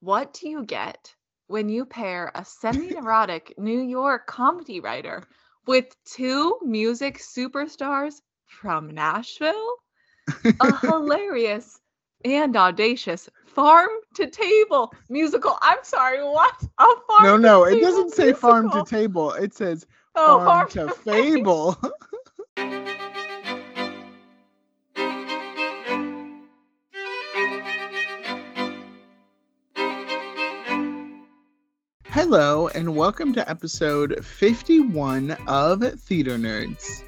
What do you get when you pair a semi-erotic New York comedy writer with two music superstars from Nashville? A hilarious and audacious farm-to-table musical. I'm sorry, what? A farm-to-table musical? No, it doesn't say farm-to-table. It says farm-to-fable. Hello, and welcome to episode 51 of Theater Nerds.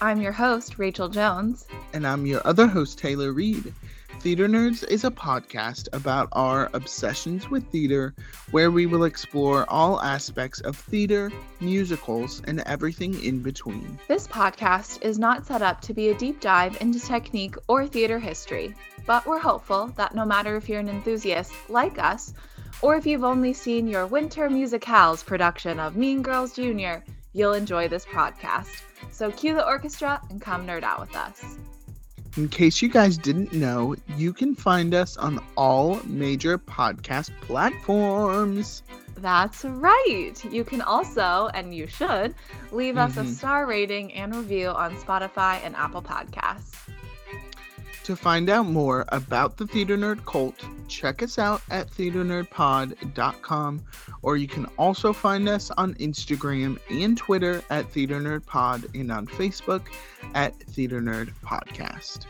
I'm your host, Rachel Jones. And I'm your other host, Taylor Reed. Theater Nerds is a podcast about our obsessions with theater, where we will explore all aspects of theater, musicals, and everything in between. This podcast is not set up to be a deep dive into technique or theater history, but we're hopeful that no matter if you're an enthusiast like us, or if you've only seen your Winter Musicals production of Mean Girls Jr., you'll enjoy this podcast. So cue the orchestra and come nerd out with us. In case you guys didn't know, you can find us on all major podcast platforms. That's right. You can also, and you should, leave us a star rating and review on Spotify and Apple Podcasts. To find out more about the Theater Nerd cult, check us out at TheaterNerdPod.com, or you can also find us on Instagram and Twitter at TheaterNerdPod and on Facebook at Theater Nerd Podcast.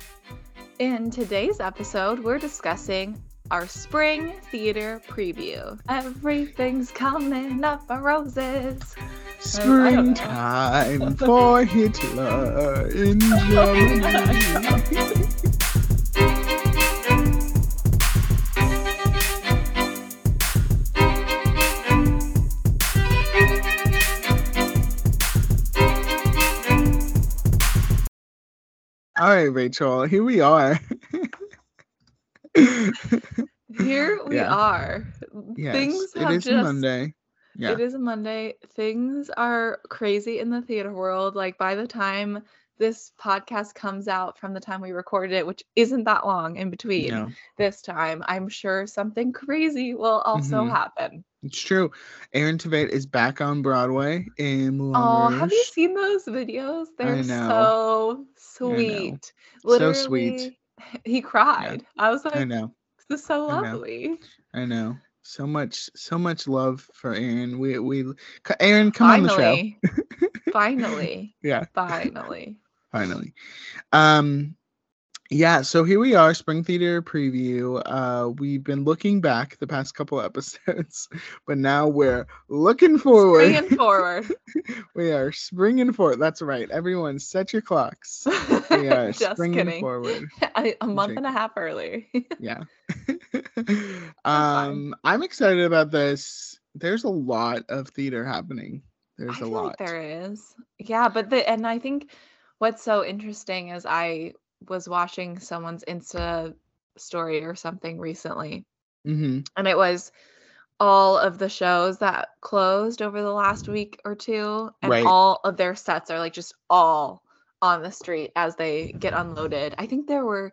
In today's episode, we're discussing our spring theater preview. Everything's coming up for roses. Springtime for Hitler in Germany. All right, Rachel, here we are. Here we are. Yes, Monday. Yeah. It is a Monday. Things are crazy in the theater world. Like, by the time this podcast comes out from the time we recorded it, which isn't that long in between this time, I'm sure something crazy will also happen. It's true. Aaron Tveit is back on Broadway in Moulin Rouge. Oh, have you seen those videos? They're so sweet. Literally, so sweet. He cried. Yeah. I was like, this is so lovely. I know. So much love for Aaron. Aaron, come on the show. Finally. Yeah, so here we are, Spring Theater Preview. We've been looking back the past couple episodes, but now we're looking forward. Springing forward. We are springing forward. That's right. Everyone, set your clocks. We are just springing forward. A month and a half early. Yeah. I'm excited about this. There's a lot of theater happening. There's a lot. Like there is. Yeah, but I think what's so interesting is I was watching someone's Insta story or something recently, and it was all of the shows that closed over the last week or two, and all of their sets are like just all on the street as they get unloaded. I think there were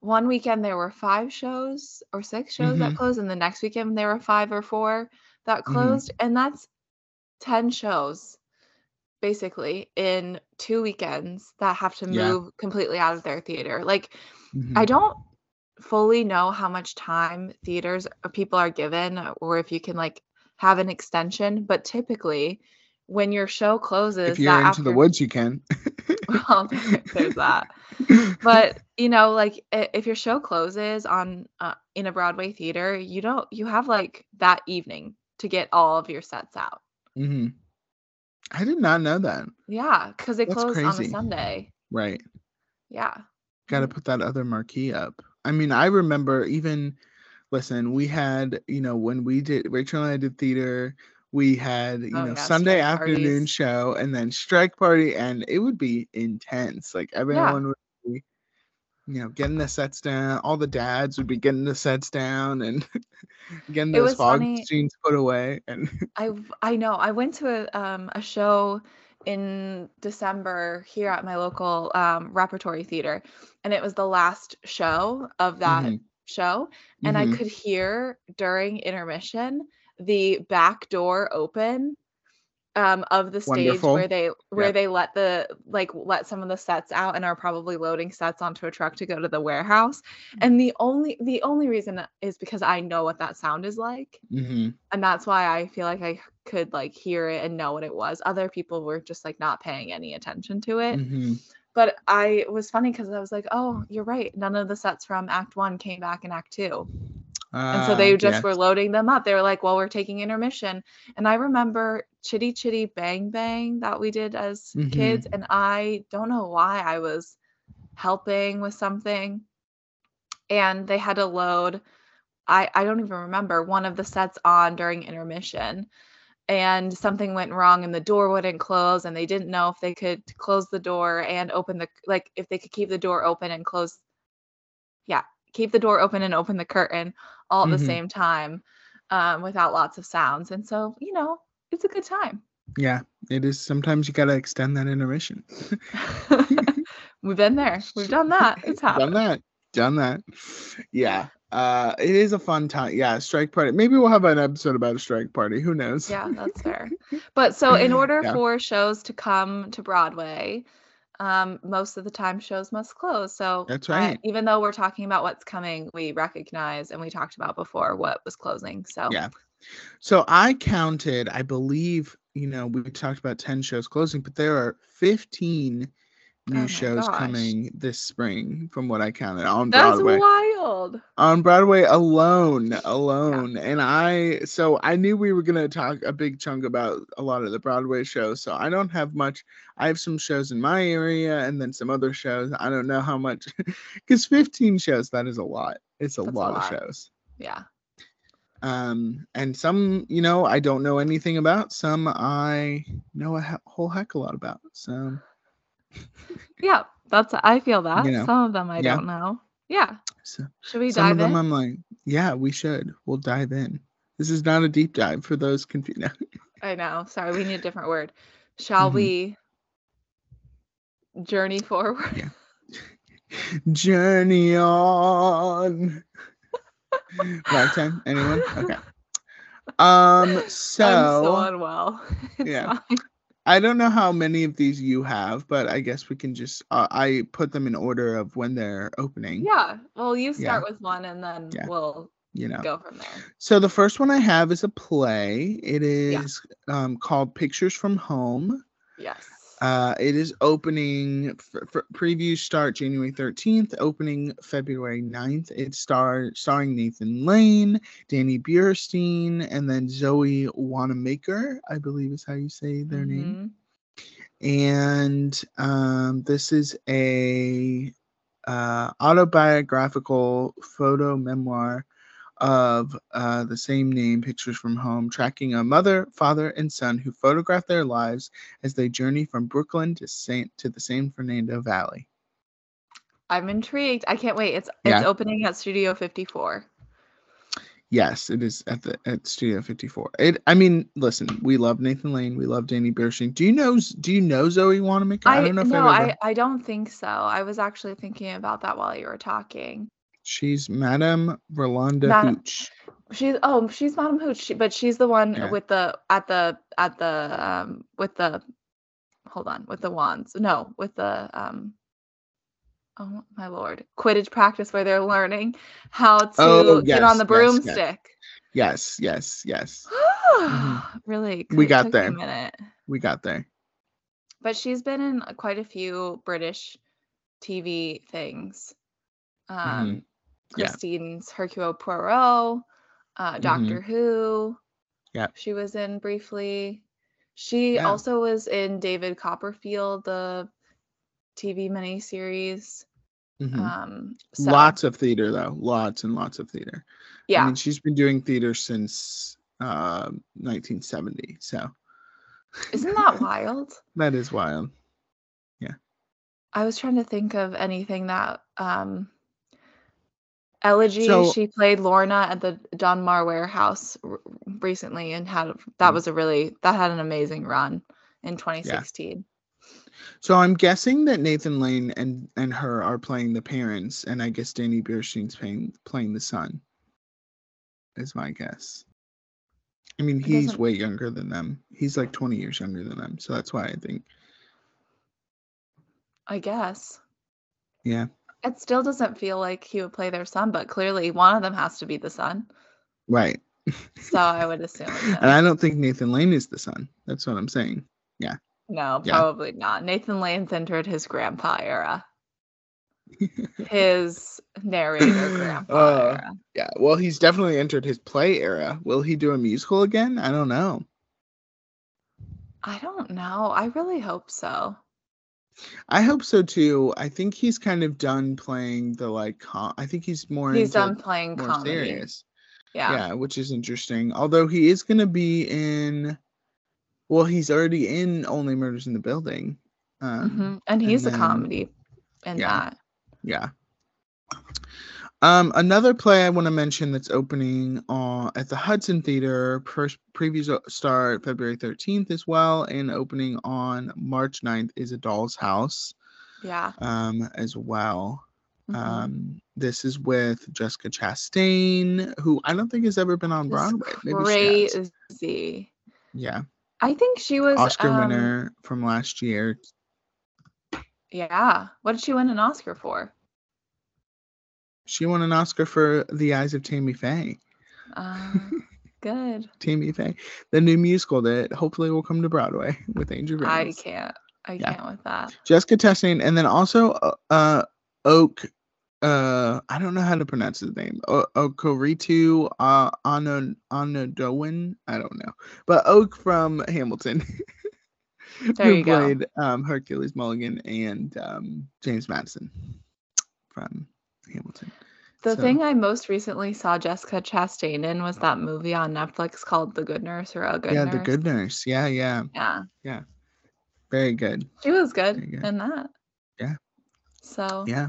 one weekend there were 5 shows or 6 shows that closed, and the next weekend there were 5 or 4 that closed, and that's 10 shows basically in 2 weekends that have to move completely out of their theater. Like, I don't fully know how much time theaters or people are given, or if you can like have an extension, but typically when your show closes, if you're into the woods, you can. Well, there's that. But like if your show closes on in a Broadway theater, you have like that evening to get all of your sets out. I did not know that. Yeah, because it closed on a Sunday. Right. Yeah. Got to put that other marquee up. I mean, I remember we had, when we did, Rachel and I did theater, we had, Sunday afternoon show and then strike party, and it would be intense. Like everyone would be, getting the sets down. All the dads would be getting the sets down and getting those fog machines put away. And I know. I went to a show in December here at my local repertory theater, and it was the last show of that show. And I could hear during intermission the back door open of the stage where they let the let some of the sets out and are probably loading sets onto a truck to go to the warehouse. And the only reason is because I know what that sound is like. And that's why I feel like I could hear it and know what it was. Other people were just not paying any attention to it. But it was funny because I was like, oh, you're right. None of the sets from Act 1 came back in Act 2. And so they just were loading them up. They were like, well, we're taking intermission. And I remember Chitty Chitty Bang Bang that we did as kids. And I don't know why I was helping with something. And they had to load, I don't even remember, one of the sets on during intermission. And something went wrong and the door wouldn't close. And they didn't know if they could close the door and open the, if they could keep the door open and close. Yeah. Keep the door open and open the curtain all at the same time without lots of sounds. And so, it's a good time. Yeah, it is. Sometimes you got to extend that intermission. We've been there. We've done that. It's happened. Done that. Yeah. It is a fun time. Yeah. Strike party. Maybe we'll have an episode about a strike party. Who knows? Yeah, that's fair. But so in order for shows to come to Broadway, most of the time shows must close. So that's right. Even though we're talking about what's coming, we recognize, and we talked about before, what was closing. So yeah. So I counted, I believe, we talked about 10 shows closing, but there are 15 new shows coming this spring from what I counted on Broadway. That's wild. On Broadway alone. Yeah. And I knew we were going to talk a big chunk about a lot of the Broadway shows. So I don't have much. I have some shows in my area and then some other shows. I don't know how much, because 15 shows, that is a lot. It's a lot of shows. Yeah. And some, I don't know anything about. Some I know a whole heck a lot about. So yeah, that's, I feel that. Some of them I don't know. Yeah. So, should we dive in? Some of them I'm like, yeah, we should. We'll dive in. This is not a deep dive for those confused. I know. Sorry, we need a different word. Shall we journey forward? Yeah. Journey on. Lifetime? Anyone? Okay. So I'm so unwell. It's fine. I don't know how many of these you have, but I guess we can just, I put them in order of when they're opening. Yeah. Well, you start with one and then we'll go from there. So the first one I have is a play. It is called Pictures from Home. Yes. It is opening, previews start January 13th, opening February 9th. It's starring Nathan Lane, Danny Burstein, and then Zoe Wanamaker, I believe is how you say their name. And this is a autobiographical photo memoir of the same name, Pictures from Home, tracking a mother, father, and son who photograph their lives as they journey from Brooklyn to the San Fernando Valley. I'm intrigued. I can't wait. It's opening at Studio 54. Yes, it is at Studio 54. Listen, we love Nathan Lane. We love Danny Burstein. Do you know Zoe Wanamaker? I don't know if I don't think so. I was actually thinking about that while you were talking. She's Madame Rolanda Hooch. She's Madame Hooch, but she's the one with the wands. No, with the oh my lord, Quidditch practice where they're learning how to get on the broomstick. Yes. Really, we got there. But she's been in quite a few British TV things. Christine's Hercule Poirot, Doctor Who. Yeah. She was in briefly. She also was in David Copperfield, the TV miniseries. So. Lots of theater, though. Lots and lots of theater. Yeah. I mean, she's been doing theater since 1970. So. Isn't that wild? That is wild. Yeah. I was trying to think of anything that... Elegy, so, she played Lorna at the Donmar Warehouse recently and had an amazing run in 2016. So I'm guessing that Nathan Lane and her are playing the parents, and I guess Danny Burstein's playing the son, is my guess. I mean, he's way younger than them. He's like 20 years younger than them, so that's why I think. I guess. Yeah. It still doesn't feel like he would play their son, but clearly one of them has to be the son. Right. So I would assume. And I don't think Nathan Lane is the son. That's what I'm saying. Yeah. No, probably not. Nathan Lane's entered his grandpa era. His narrator grandpa era. Yeah, well, he's definitely entered his play era. Will he do a musical again? I don't know. I don't know. I really hope so. I hope so too. I think he's kind of done playing the I think he's more. He's done playing more comedy. Serious. Yeah, which is interesting. Although he is going to be in. Well, he's already in Only Murders in the Building. And he's a comedy in that. Yeah. Another play I want to mention that's opening at the Hudson Theater. Previews start February 13th as well, and opening on March 9th is A Doll's House. Yeah. As well. This is with Jessica Chastain, who I don't think has ever been on Broadway. Maybe crazy. Yeah. I think she was Oscar winner from last year. Yeah. What did she win an Oscar for? She won an Oscar for The Eyes of Tammy Faye. Good. Tammy Faye. The new musical that hopefully will come to Broadway with Angel Reynolds. I can't with that. Jessica Chastain. And then also I don't know how to pronounce his name. Ocarito Ano Doan. I don't know. But Oak from Hamilton. Who played Hercules Mulligan and James Madison from Hamilton. The thing I most recently saw Jessica Chastain in was that movie on Netflix called The Good Nurse or A Good Nurse. Yeah, The Good Nurse. Yeah. Very good. She was good in that. Yeah. So. Yeah.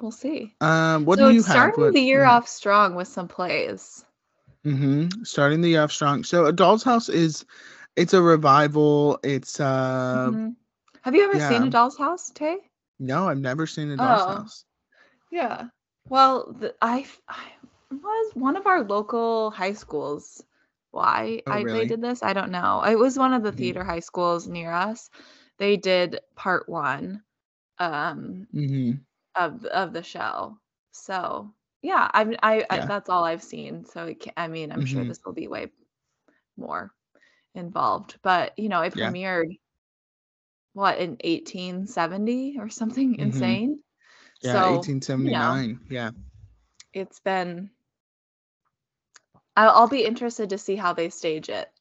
We'll see. Starting the year off strong with some plays. Starting the year off strong. So A Doll's House it's a revival. It's Have you ever seen A Doll's House, Tay? No, I've never seen A Doll's House. Yeah. Well, I was one of our local high schools. Why they did this, I don't know. It was one of the theater high schools near us. They did part one. Of the show. So yeah, I that's all I've seen. So I'm sure this will be way more involved, but it premiered in 1870 or something insane. Yeah, so, 1879. It's been. I'll be interested to see how they stage it.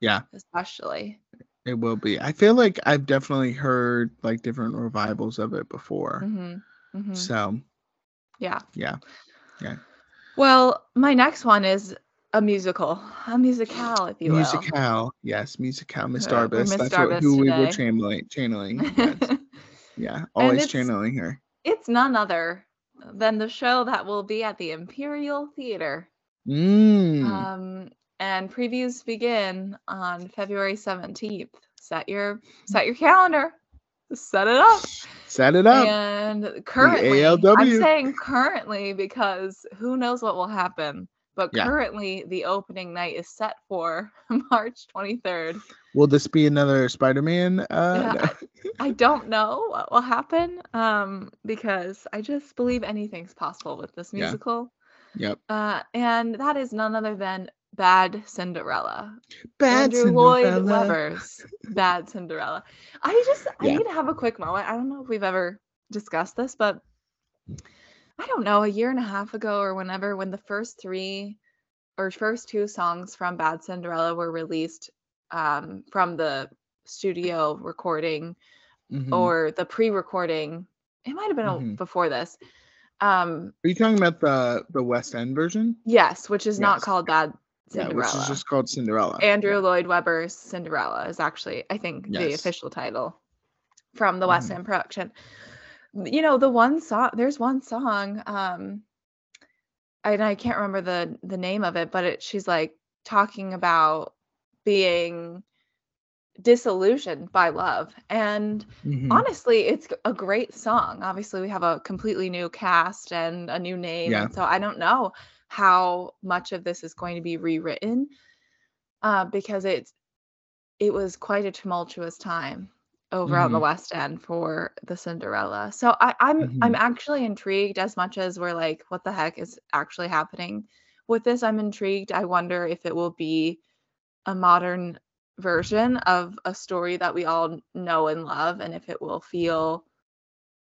Yeah, especially. It will be. I feel like I've definitely heard different revivals of it before. So, yeah. Well, my next one is a musicale, if you will. Musicale, yes, musicale. Miss Darbus, that's who we were channeling. Yes. Yeah, always channeling her. It's none other than the show that will be at the Imperial Theater. And previews begin on February 17th. Set your calendar. Set it up. And currently, I'm saying currently because who knows what will happen. But currently, the opening night is set for March 23rd. Will this be another Spider-Man? No. I don't know what will happen because I just believe anything's possible with this musical. Yep. And that is none other than Bad Cinderella. Lloyd Webber's Bad Cinderella. I need to have a quick moment. I don't know if we've ever discussed this, but I don't know, a year and a half ago or whenever, when the first two songs from Bad Cinderella were released from the studio recording or the pre-recording, it might have been before this. Are you talking about the West End version? Yes, which is not called Bad Cinderella. Yeah, which is just called Cinderella. Andrew Lloyd Webber's Cinderella is actually, I think, the official title from the West End production. There's one song, and I can't remember the name of it, but she's talking about being disillusioned by love. And honestly, it's a great song. Obviously, we have a completely new cast and a new name. Yeah. And so I don't know how much of this is going to be rewritten because it was quite a tumultuous time over on the West End for the Cinderella. So I'm actually intrigued. As much as we're like, what the heck is actually happening with this? I'm intrigued. I wonder if it will be a modern version of a story that we all know and love, and if it will feel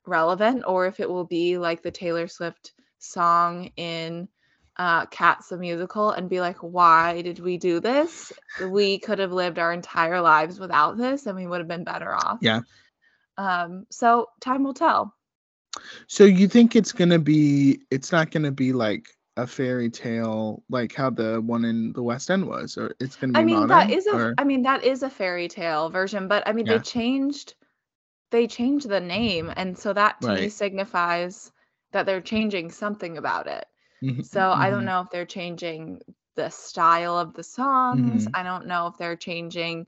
relevant, or if it will be like the Taylor Swift song in Cats the Musical and be like, why did we do this? We could have lived our entire lives without this and we would have been better off. Yeah. So time will tell. So you think it's not going to be like a fairy tale, like how the one in the West End was, or it's going to be modern? That is a fairy tale version, but they changed the name. And so that to me signifies that they're changing something about it. So I don't know if they're changing the style of the songs. I don't know if they're changing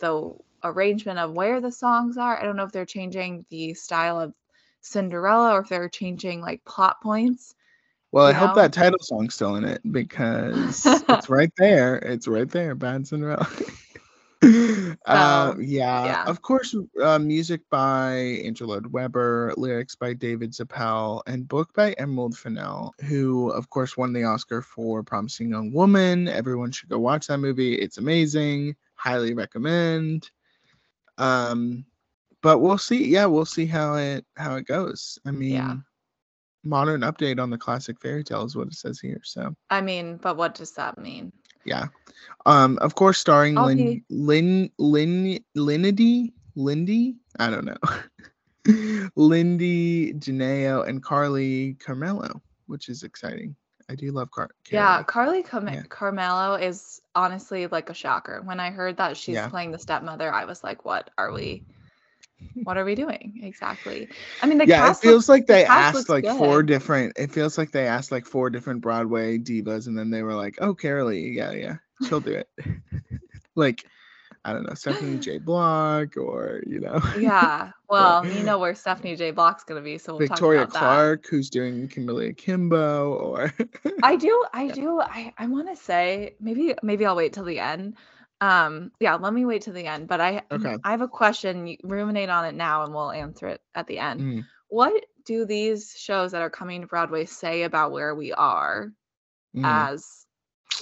the arrangement of where the songs are. I don't know if they're changing the style of Cinderella or if they're changing like plot points. Well, I hope that title song's still in it because it's right there. It's right there. Bad Cinderella. Of course, music by Andrew Lloyd Webber, lyrics by David Zappel, and book by Emerald Fennell, who of course won the Oscar for Promising Young Woman. Everyone should go watch that movie. It's amazing. Highly recommend. But we'll see. Yeah, we'll see how it goes. Modern update on the classic fairy tale is what it says here. So but what does that mean? Yeah. Of course, starring Lindy Janeo and Carolee Carmello, which is exciting. I do love Carolee. Yeah, Carolee Carmello is honestly like a shocker. When I heard that she's playing the stepmother, I was like, what are we doing? Exactly. It feels like they asked like four different Broadway divas and then they were like, oh, Carolee, yeah, she'll do it. Like, I don't know, Stephanie J. Block or, Yeah, well, where Stephanie J. Block's going to be, so we'll Victoria talk about Clark, that. Who's doing Kimberly Akimbo or... I want to say, maybe I'll wait till the end. Let me wait till the end, but I have a question. You ruminate on it now and we'll answer it at the end. What do these shows that are coming to Broadway say about where we are as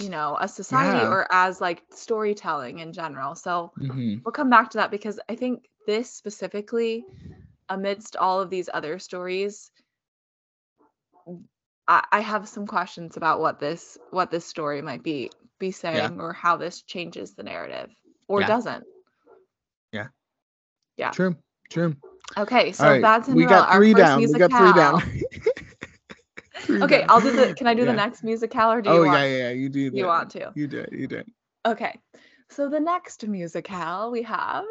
a society or as like storytelling in general? So we'll come back to that because I think this specifically, amidst all of these other stories, I have some questions about what this story might be saying or how this changes the narrative or doesn't. True. Okay, so Bad Cinderella, we got three down. Okay, I'll do the... Can I do the next musicale or do you want... you do that. You want to. You do it. Okay, so the next musicale we have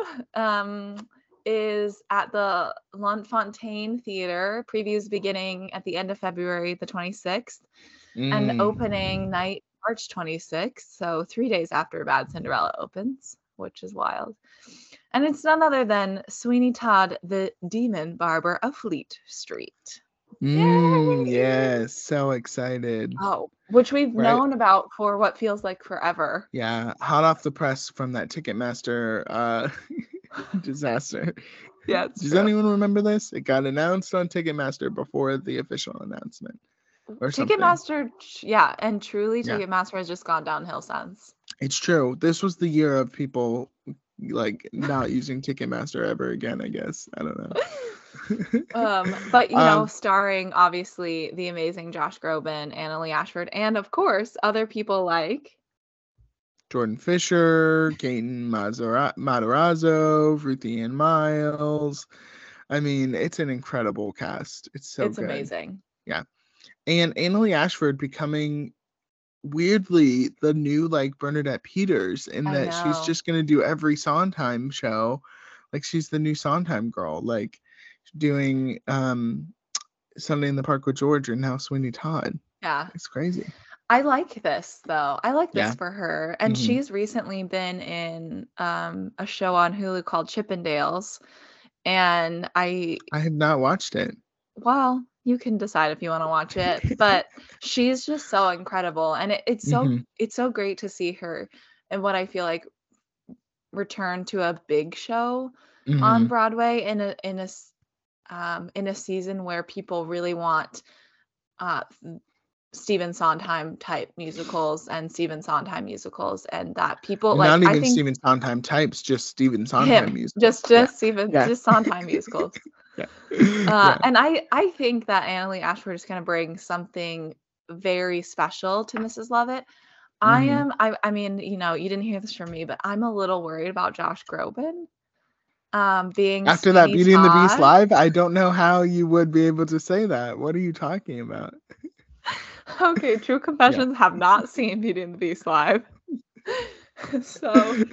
is at the L'Enfantin Theater, previews beginning at the end of February the 26th and opening night March 26th, so 3 days after Bad Cinderella opens, which is wild. And it's none other than Sweeney Todd, the Demon Barber of Fleet Street. Yes, so excited. Oh, which we've known about for what feels like forever. Yeah, hot off the press from that Ticketmaster disaster. Yeah. Does anyone remember this? It got announced on Ticketmaster before the official announcement. Ticketmaster, and truly Ticketmaster has just gone downhill since. It's true. This was the year of people like not using Ticketmaster ever again, I guess. I don't know. Starring obviously the amazing Josh Groban, Annaleigh Ashford, and of course other people like Jordan Fisher, Gaten Matarazzo, Ruthie Ann Miles. It's an incredible cast. It's good. Amazing. Yeah. And Annaleigh Ashford becoming weirdly the new like Bernadette Peters in that she's just going to do every Sondheim show. Like she's the new Sondheim girl, like doing Sunday in the Park with George and now Sweeney Todd. Yeah. It's crazy. I like this, though. I like this for her. And she's recently been in a show on Hulu called Chippendales. And I have not watched it. Well, you can decide if you want to watch it. But she's just so incredible. And it's so great to see her and what I feel like return to a big show on Broadway in a season where people really want Stephen Sondheim type musicals and Stephen Sondheim musicals, and that people like not even I think Stephen Sondheim types, just Stephen Sondheim musicals. Just Sondheim musicals. And I think that Annaleigh Ashford is going to bring something very special to Mrs. Lovett. I mean, you know, you didn't hear this from me, but I'm a little worried about Josh Groban. Being after that Beauty and the Beast live, I don't know how you would be able to say that. What are you talking about? Okay, true confessions have not seen Beauty and the Beast live. So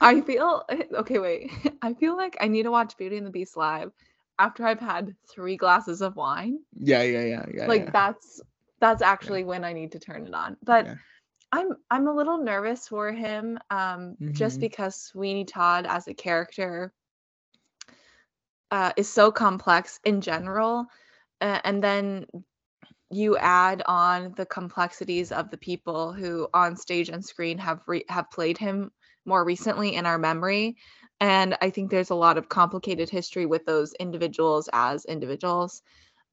I feel like I need to watch Beauty and the Beast live after I've had 3 glasses of wine. That's actually when I need to turn it on. But I'm a little nervous for him just because Sweeney Todd as a character is so complex in general, and then you add on the complexities of the people who on stage and screen have played him more recently in our memory, and I think there's a lot of complicated history with those individuals as individuals,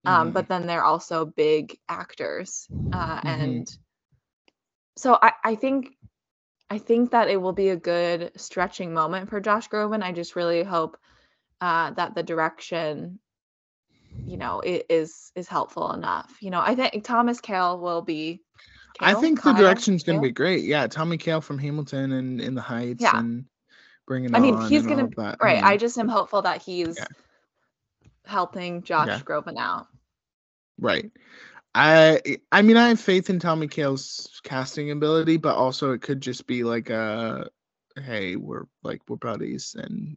but then they're also big actors and so I think that it will be a good stretching moment for Josh Groban. I just really hope that the direction, you know, is helpful enough. You know, I think Thomas Kail will be. Kail? I think Kyle? The direction's going to be great. Yeah, Tommy Kail from Hamilton and In the Heights and bringing. I mean, he's going to right. I just am hopeful that he's helping Josh Groban out. Right. I mean, I have faith in Tommy Kail's casting ability, but also it could just be like a, hey, we're buddies, and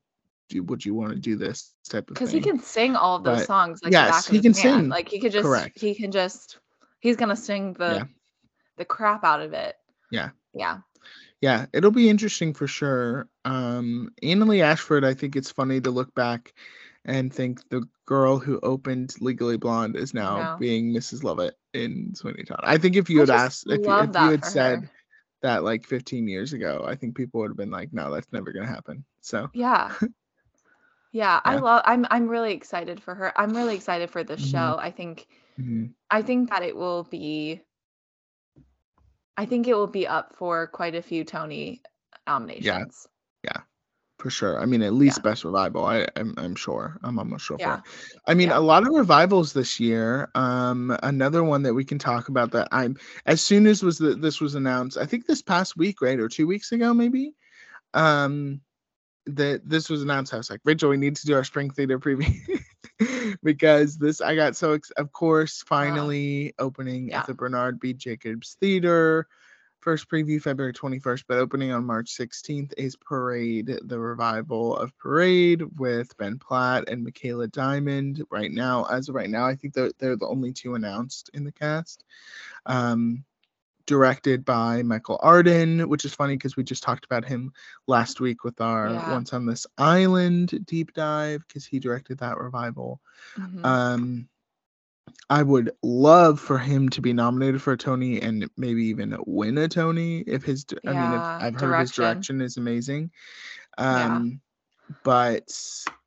would you want to do this type of thing? Because he can sing all of those songs. Like yes, he can sing. Like he could just, he's gonna sing the crap out of it. Yeah. It'll be interesting for sure. Annaleigh Ashford, I think it's funny to look back and think the girl who opened Legally Blonde is now being Mrs. Lovett in Sweeney Todd. I think if you had asked, if you had said that like 15 years ago, I think people would have been like, no, that's never going to happen. So yeah. I'm really excited for her. I'm really excited for this show. I think that it will be, up for quite a few Tony nominations. Yeah. For sure. I mean, at least best revival. I'm almost sure. Yeah. For. I mean, a lot of revivals this year. Another one that we can talk about that this was announced, I think this past week, right, or 2 weeks ago, maybe. That this was announced. I was like, Rachel, we need to do our spring theater preview because this I got so of course finally opening at the Bernard B. Jacobs Theater. First preview February 21st, but opening on March 16th is Parade, the revival of Parade with Ben Platt and Michaela Diamond. Right now, as of right now, I think they're the only two announced in the cast. Directed by Michael Arden, which is funny because we just talked about him last week with our Once on This Island deep dive because he directed that revival. I would love for him to be nominated for a Tony and maybe even win a Tony if his his direction is amazing. But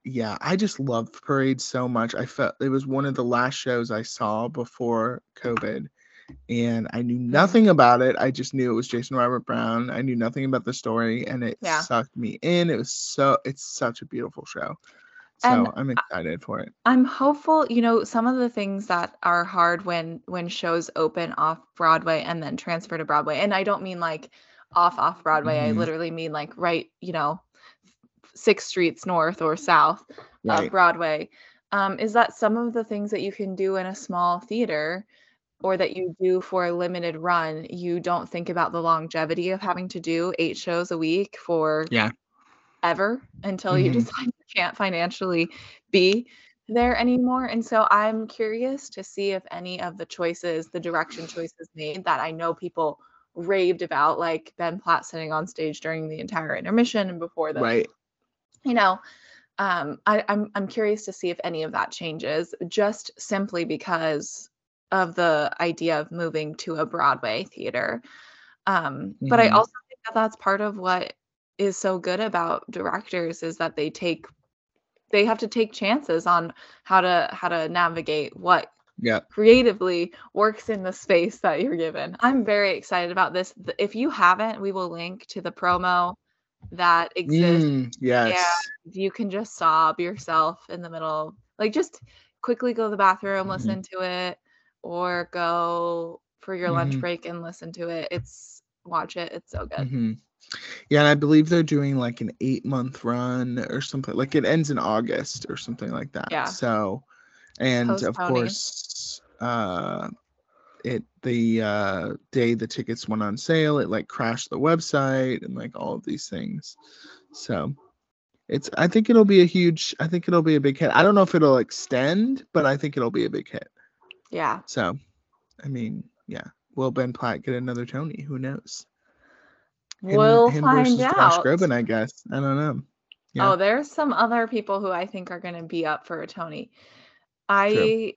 I just loved Parade so much. I felt it was one of the last shows I saw before COVID, and I knew nothing about it. I just knew it was Jason Robert Brown. I knew nothing about the story, and it sucked me in. It's such a beautiful show. So and I'm excited for it. I'm hopeful, you know, some of the things that are hard when shows open off Broadway and then transfer to Broadway. And I don't mean like off Broadway. I literally mean like right, you know, 6 streets north or south of Broadway. Is that some of the things that you can do in a small theater or that you do for a limited run, you don't think about the longevity of having to do 8 shows a week for ever until you decide you can't financially be there anymore. And so I'm curious to see if any of the choices, the direction choices made that I know people raved about, like Ben Platt sitting on stage during the entire intermission and before that, right? You know, I'm curious to see if any of that changes, just simply because of the idea of moving to a Broadway theater. Mm-hmm. But I also think that that's part of what is so good about directors is that they have to take chances on how to navigate what creatively works in the space that you're given. I'm very excited about this. If you haven't, we will link to the promo that exists. And you can just sob yourself in the middle, like just quickly go to the bathroom, listen to it, or go for your lunch break and listen to it. Watch it. It's so good. Mm-hmm. Yeah, and I believe they're doing like an 8-month run or something. Like it ends in August or something like that. Yeah. So, and Post of Tony. Course, the day the tickets went on sale, it like crashed the website and like all of these things. So, I think it'll be a big hit. I don't know if it'll extend, but I think it'll be a big hit. Yeah. So, I mean, yeah. Will Ben Platt get another Tony? Who knows? We'll find out. Josh Groban, I guess. I don't know. Yeah. Oh, there's some other people who I think are going to be up for a Tony. True.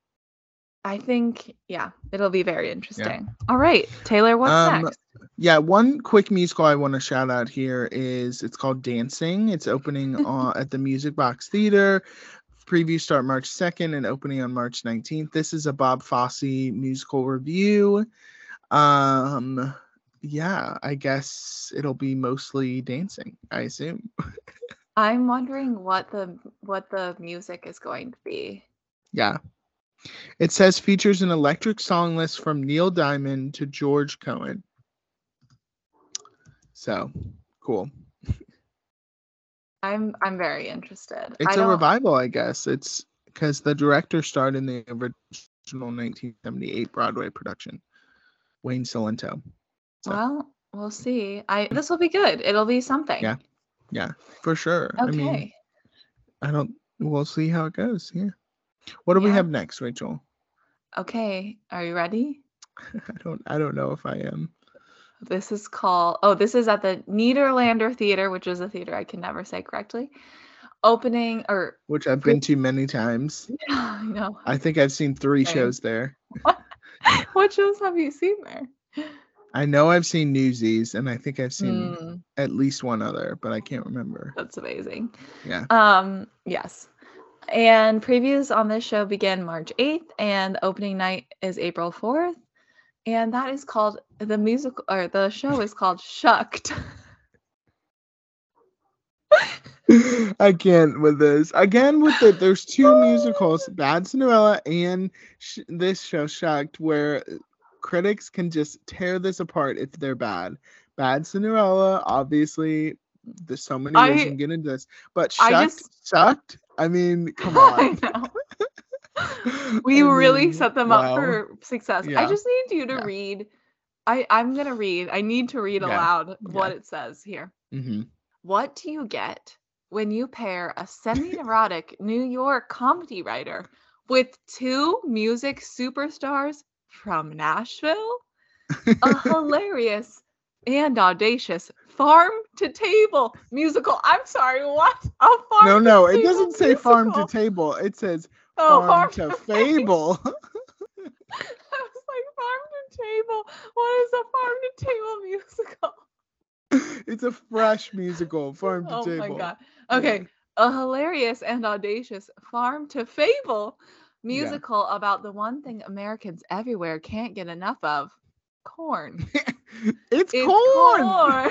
I think, yeah, it'll be very interesting. Yeah. All right, Taylor, what's next? Yeah, one quick musical I want to shout out here is it's called Dancing. It's opening at the Music Box Theater. Previews start March 2nd and opening on March 19th. This is a Bob Fosse musical review. Yeah, I guess it'll be mostly dancing, I assume. I'm wondering what the music is going to be. Yeah. It says features an electric song list from Neil Diamond to George Cohen. So, cool. I'm very interested. It's a revival, I guess. It's because the director starred in the original 1978 Broadway production, Wayne Cilento. So. Well, we'll see. This will be good. It'll be something. Yeah, for sure. Okay. I mean, we'll see how it goes. Yeah. What do we have next, Rachel? Okay. Are you ready? I don't know if I am. This is at the Nederlander Theater, which is a theater I can never say correctly. Which I've been to many times. Yeah, I know. I think I've seen 3 shows there. What shows have you seen there? I know I've seen Newsies, and I think I've seen at least one other, but I can't remember. That's amazing. Yeah. Yes. And previews on this show begin March 8th, and opening night is April 4th. And that is called the show is called Shucked. I can't with this. Again, there's 2 musicals, Bad Cinderella and this show, Shucked, where critics can just tear this apart if they're bad. Bad Cinderella, obviously, there's so many ways you can get into this. But Shucked? I mean, come on. I know. Really set them up for success. Yeah. I just need you to read. I'm going to read. I need to read aloud what it says here. Mm-hmm. What do you get when you pair a semi-neurotic New York comedy writer with 2 music superstars from Nashville? A hilarious and audacious farm-to-table musical. I'm sorry, what? A farm-to-table No, it doesn't say musical. Farm-to-table. It says... Farm to Fable. I was like, Farm to Table? What is a Farm to Table musical? It's a fresh musical, Farm to Table. Oh my God. Okay. Yeah. A hilarious and audacious Farm to Fable musical about the one thing Americans everywhere can't get enough of, corn. It's corn.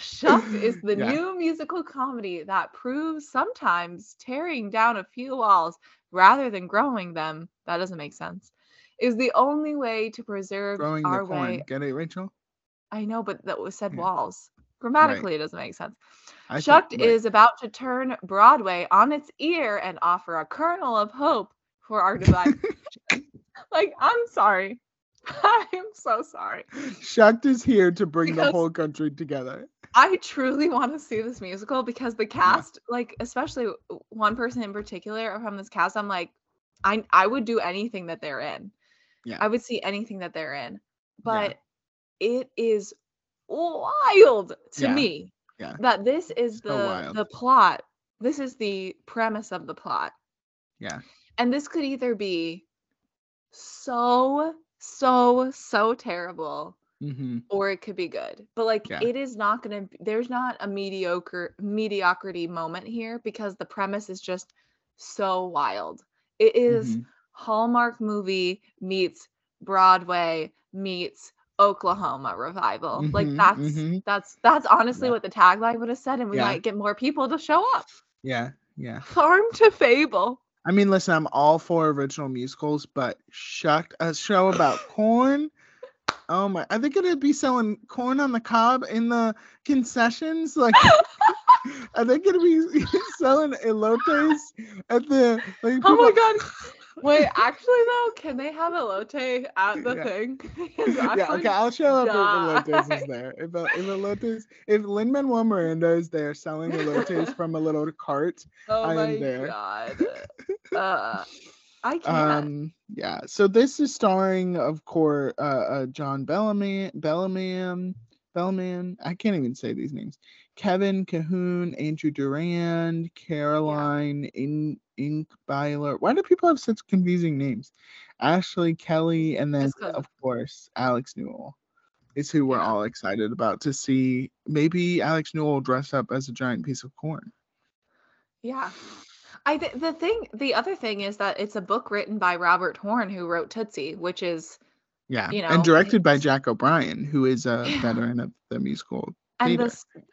Shucked is the new musical comedy that proves sometimes tearing down a few walls rather than growing them. That doesn't make sense. Is the only way to preserve growing our the corn. Way. Get it, Rachel? I know, but that was said walls. Grammatically, it doesn't make sense. Shucked is about to turn Broadway on its ear and offer a kernel of hope for our divide. I'm sorry. I am so sorry. Shucked is here to bring the whole country together. I truly want to see this musical because the cast, like, especially one person in particular from this cast, I'm like, I would do anything that they're in. Yeah. I would see anything that they're in. But it is wild to me that this is the plot. This is the premise of the plot. Yeah. And this could either be so terrible, or it could be good. But like, it is not going to, there's not a mediocrity moment here because the premise is just so wild. It is Hallmark movie meets Broadway meets Oklahoma revival. Like that's honestly what the tagline would have said, and we might get more people to show up. Yeah, yeah. Farm to Fable. I mean, listen, I'm all for original musicals, but shucked, a show about corn. Oh my! I think it'd be selling corn on the cob in the concessions. Like, I think it'd be selling elotes at the. Like, oh my god! Wait, actually though, can they have elote at the thing? Yeah, okay, I'll show up if elotes is there. If Lin-Manuel Miranda is there selling elotes from a little cart, I am there. I can't. Yeah. So this is starring, of course, John Bellamy. I can't even say these names. Kevin Cahoon, Andrew Durand, Caroline Inkbyler. Why do people have such confusing names? Ashley Kelly, and then of course Alex Newell is who we're all excited about to see. Maybe Alex Newell dressed up as a giant piece of corn. Yeah. The other thing is that it's a book written by Robert Horne, who wrote Tootsie, which is, and directed by Jack O'Brien, who is a veteran of the musical theater.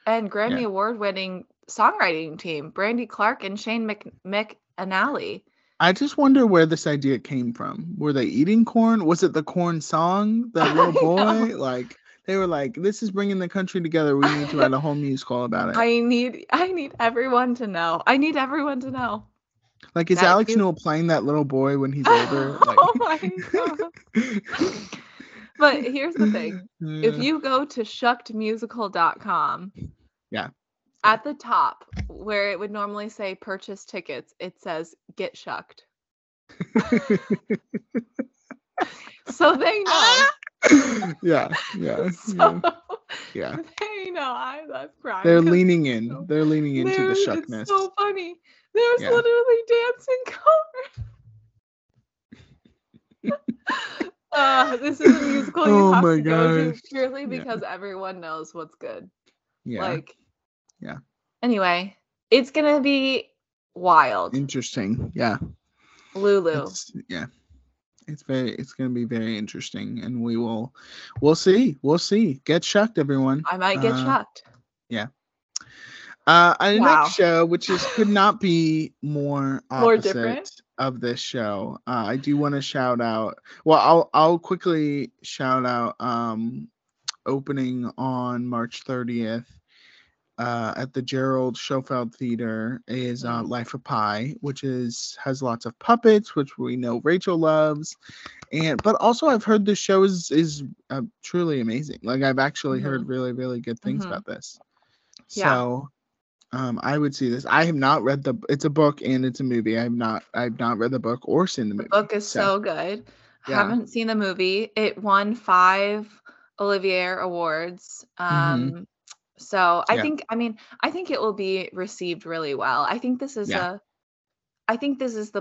And Grammy Award-winning songwriting team, Brandy Clark and Shane McAnally. I just wonder where this idea came from. Were they eating corn? Was it the corn song? The little boy, like. They were like, this is bringing the country together. We need to write a whole musical about it. I need everyone to know. Like, is that Alex Newell playing that little boy when he's older? Like... Oh, my God. But here's the thing. Yeah. If you go to shuckedmusical.com, at the top, where it would normally say purchase tickets, it says get shucked. So they know. So they know I'm crying. They're leaning into the shuckness. It's so funny. There's literally dancing corn. This is a musical you have to go to purely because everyone knows what's good. Yeah. Anyway, it's gonna be wild. Interesting. Yeah. Lulu. It's going to be very interesting, and we'll see. Get shucked, everyone. I might get shucked. Yeah. Our next show, which could not be more opposite of this show. I do want to shout out. Well, I'll quickly shout out opening on March 30th. At the Gerald Schofield Theater is Life of Pi, which has lots of puppets, which we know Rachel loves, but also I've heard the show is truly amazing. Like, I've actually heard really, really good things about this. Yeah. So, I would see this. I have not read it's a book and it's a movie. I've not read the book or seen the movie. The book is so good. Yeah. Haven't seen the movie. It won 5 Olivier Awards. So I think it will be received really well. I think this is the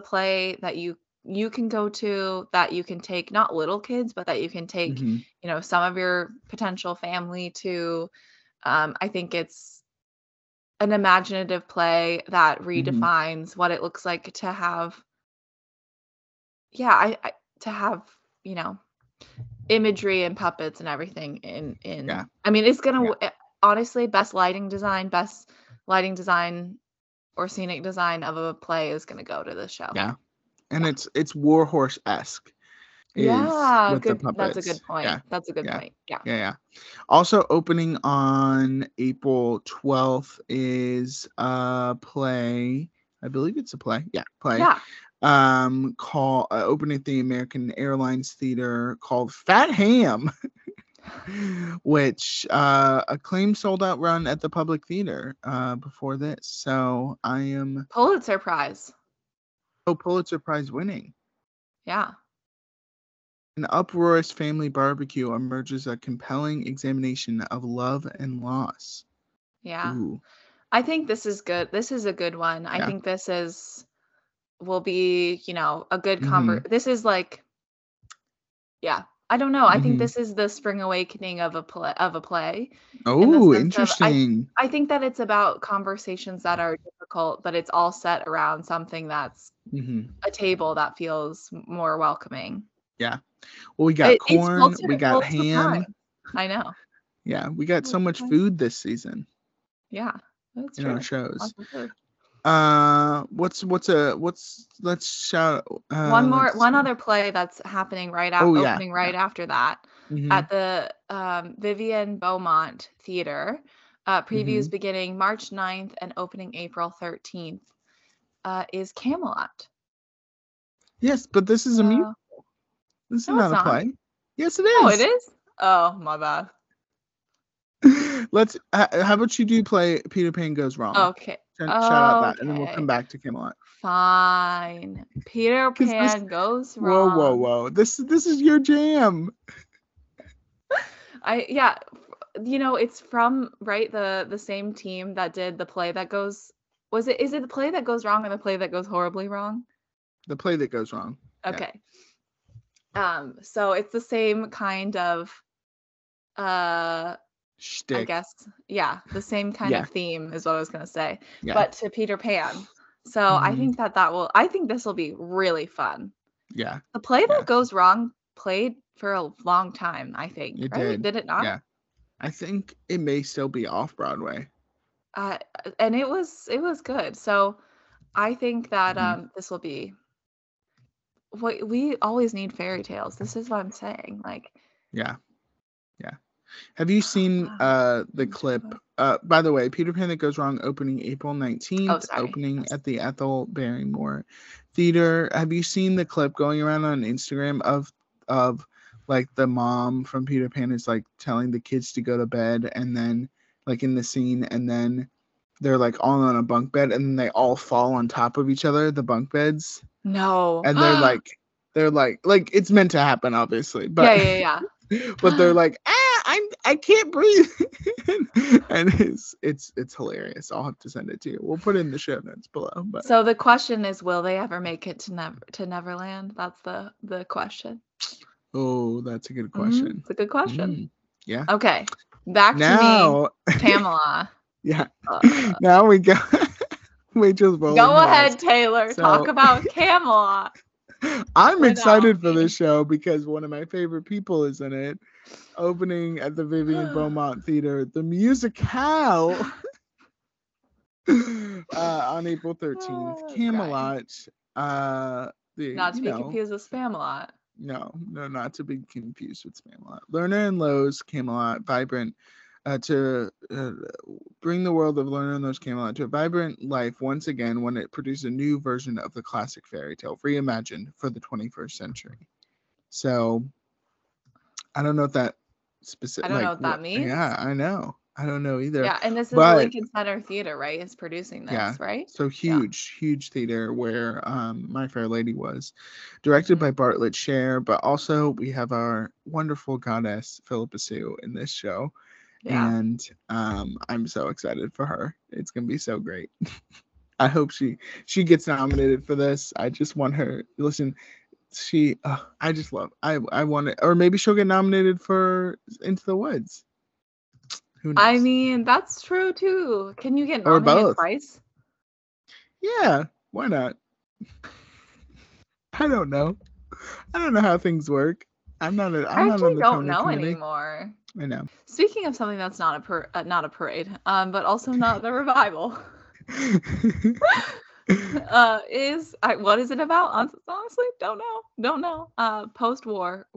play that you can go to, that you can take not little kids, but that you can take, some of your potential family to. I think it's an imaginative play that redefines what it looks like to have. Yeah. To have imagery and puppets and everything it's going to, honestly, best lighting design or scenic design of a play is going to go to this show. Yeah. And it's War Horse-esque. Yeah. That's a good point. Yeah. That's a good point. Yeah. Yeah. Yeah. Also opening on April 12th is a play. I believe it's a play. Yeah. Play. Yeah. Opening at the American Airlines Theater called Fat Ham. which acclaimed sold-out run at the Public Theater before this. So I am... Pulitzer Prize. Oh, Pulitzer Prize winning. Yeah. An uproarious family barbecue emerges a compelling examination of love and loss. Yeah. Ooh. I think this is good. This is a good one. Yeah. I think this will be, you know, a good conversation. Mm-hmm. This is like, yeah, I don't know. Mm-hmm. I think this is the spring awakening of a play. Oh, interesting. I think that it's about conversations that are difficult, but it's all set around something that's a table that feels more welcoming. Yeah. Well, we got corn, we got ham. I know. Yeah, we got so much food this season. Yeah. That's true. In our shows. Let's shout one other play that's happening after that at the Vivian Beaumont Theater. Previews beginning March 9th and opening April 13th is Camelot. Yes, but this is a musical. This is not a play. Yes, it is. Oh, it is? Oh, my bad. How about you do play Peter Pan Goes Wrong? Okay. Shout out that, and then we'll come back to Camelot. Fine. Peter Pan Goes Wrong. Whoa. This is your jam. You know, it's from the same team that did the play that goes. Is it the play that goes wrong or the play that goes horribly wrong? The play that goes wrong. Okay. Yeah. So it's the same kind of shtick. I guess, yeah, the same kind of theme is what I was going to say, but to Peter Pan. So I think this will be really fun. Yeah. The play that goes wrong played for a long time, I think. It did it not? Yeah. I think it may still be off Broadway. And it was good. So I think that this will be what we always need, fairy tales. This is what I'm saying. Like, yeah. Have you seen the clip? By the way, Peter Pan That Goes Wrong opening April 19th, at the Ethel Barrymore Theater. Have you seen the clip going around on Instagram of like the mom from Peter Pan is like telling the kids to go to bed, and then like in the scene, and then they're like all on a bunk bed, and then they all fall on top of each other, the bunk beds. No. And they're like it's meant to happen, obviously. But yeah. But they're like, I can't breathe. And it's hilarious. I'll have to send it to you. We'll put it in the show notes below. But. So the question is, will they ever make it to Neverland? That's the question. Oh, that's a good question. It's a good question. Yeah. Okay. Back to me, Pamela. Yeah. Now we go. Rachel's rolling. Go ahead, Taylor. So... Talk about Camelot. I'm excited for this show because one of my favorite people is in it. Opening at the Vivian Beaumont Theater, the musicale on April 13th. Camelot. Not to be confused with Spamalot. No, not to be confused with Spamalot. Lerner and Loews Camelot, vibrant. To bring the world of Lerner and Loews Camelot to a vibrant life once again when it produced a new version of the classic fairy tale, reimagined for the 21st century. So, I don't know what that specific. I don't know what that means. Yeah, I know. I don't know either. Yeah, and this is the Lincoln Center Theater, right? It's producing this, right? So huge theater where My Fair Lady was directed by Bartlett Sher, but also we have our wonderful goddess Philippa Sue in this show. Yeah. And I'm so excited for her. It's going to be so great. I hope she gets nominated for this. I just want her. Listen, I just love. I want it. Or maybe she'll get nominated for Into the Woods. Who knows? I mean, that's true too. Can you get nominated twice? Yeah, why not? I don't know. I don't know how things work. I don't know anymore. I know. Speaking of something that's not a parade, but also not the revival, what is it about? Honestly, don't know. Post-war,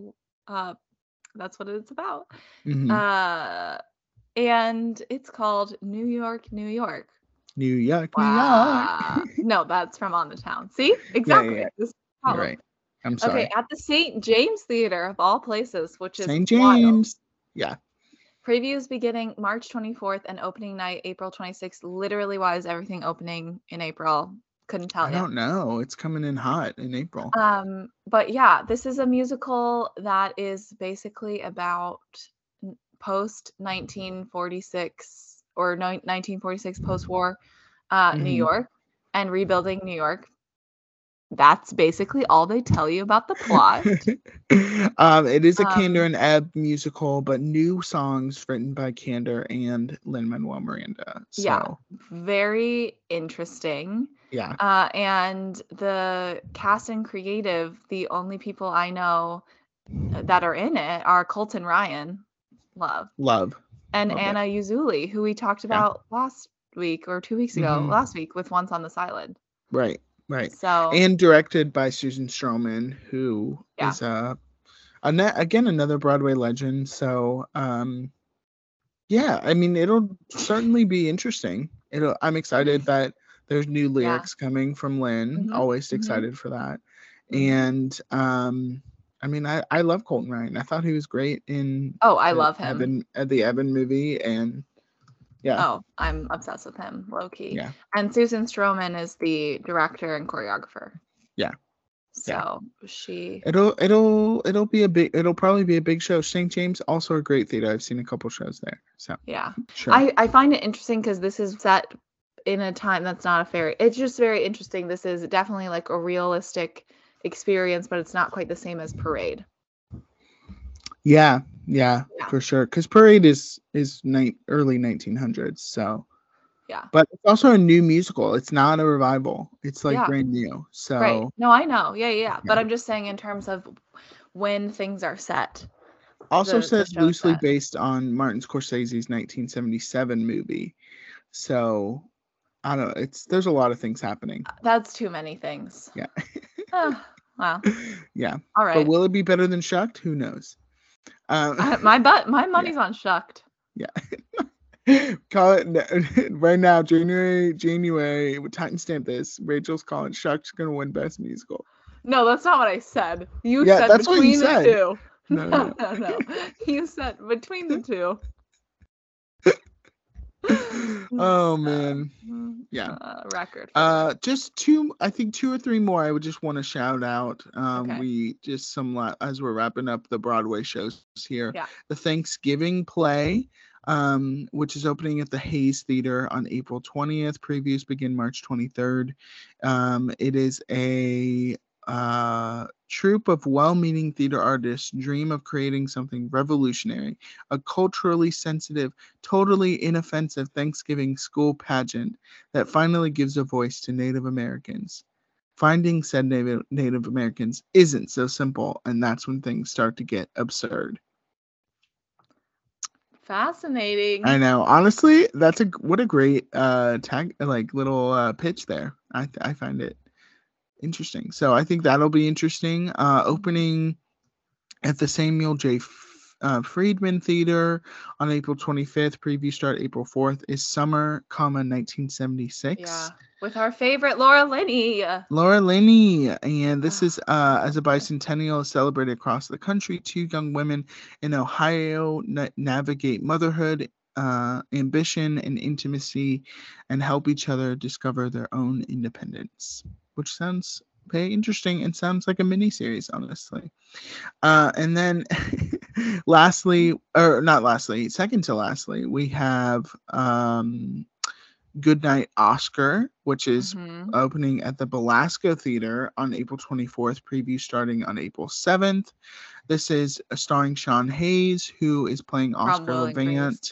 that's what it's about. Mm-hmm. And it's called New York, New York. New York, wow. New York. No, that's from On the Town. See, exactly. Yeah. This is the problem. Right. I'm sorry. Okay, at the St. James Theater of all places, which is St. James. Wild. Yeah. Previews beginning March 24th and opening night April 26th. Literally, why is everything opening in April? Couldn't tell you. I don't know. It's coming in hot in April. But yeah, this is a musical that is basically about post-1946 or 1946 post-war New York and rebuilding New York. That's basically all they tell you about the plot. It is a Candor and Ebb musical, but new songs written by Candor and Lin-Manuel Miranda. So. Yeah, very interesting. Yeah. And the cast and creative, the only people I know that are in it are Colton Ryan, Love, and Love Anna Uzzulli, who we talked about last week or 2 weeks ago, last week with Once on This Island. Right. So, and directed by Susan Stroman, who is again another Broadway legend. So, yeah, I mean, it'll certainly be interesting. I'm excited that there's new lyrics coming from Lynn. Always excited for that. And I mean, I love Colton Ryan. I thought he was great in love him at the Evan movie and. Yeah. Oh, I'm obsessed with him, low key. Yeah. And Susan Stroman is the director and choreographer. Yeah. So she. It'll probably be a big show. St. James also a great theater. I've seen a couple shows there. So. Yeah. Sure. I find it interesting because this is set in a time that's not a fairy. It's just very interesting. This is definitely like a realistic experience, but it's not quite the same as Parade. Yeah, for sure. Because Parade is early 1900s, so yeah. But it's also a new musical. It's not a revival. It's like brand new. So right. No, I know. Yeah. But I'm just saying in terms of when things are set. Also says loosely set. Based on Martin Scorsese's 1977 movie. So I don't know. There's a lot of things happening. That's too many things. Yeah. Wow. Yeah. All right. But will it be better than Shucked? Who knows? My money's on Shucked. Yeah. Call it right now, January. Timestamp this. Rachel's calling Shucked's gonna win Best Musical. No, that's not what I said. You said between the two. No. You said between the two. Oh man. Yeah. Record. Just two or three more I would just want to shout out. As we're wrapping up the Broadway shows here. Yeah. The Thanksgiving play, which is opening at the Hayes Theater on April 20th. Previews begin March 23rd. It is a troupe of well-meaning theater artists dream of creating something revolutionary, a culturally sensitive, totally inoffensive Thanksgiving school pageant that finally gives a voice to Native Americans. Finding said Native Americans isn't so simple, and that's when things start to get absurd. Fascinating. I know. Honestly, that's what a great tag, like little pitch there. I find it interesting. So I think that'll be interesting. Opening at the Samuel J. Friedman Theater on April 25th. Preview start April 4th. Is Summer, 1976. Yeah, with our favorite Laura Linney. And this is as a bicentennial is celebrated across the country. Two young women in Ohio navigate motherhood, ambition, and intimacy, and help each other discover their own independence. Which sounds very interesting and sounds like a miniseries, honestly. And then second to lastly, we have Goodnight Oscar, which is opening at the Belasco Theater on April 24th, preview starting on April 7th. This is starring Sean Hayes, who is playing Oscar LeVant.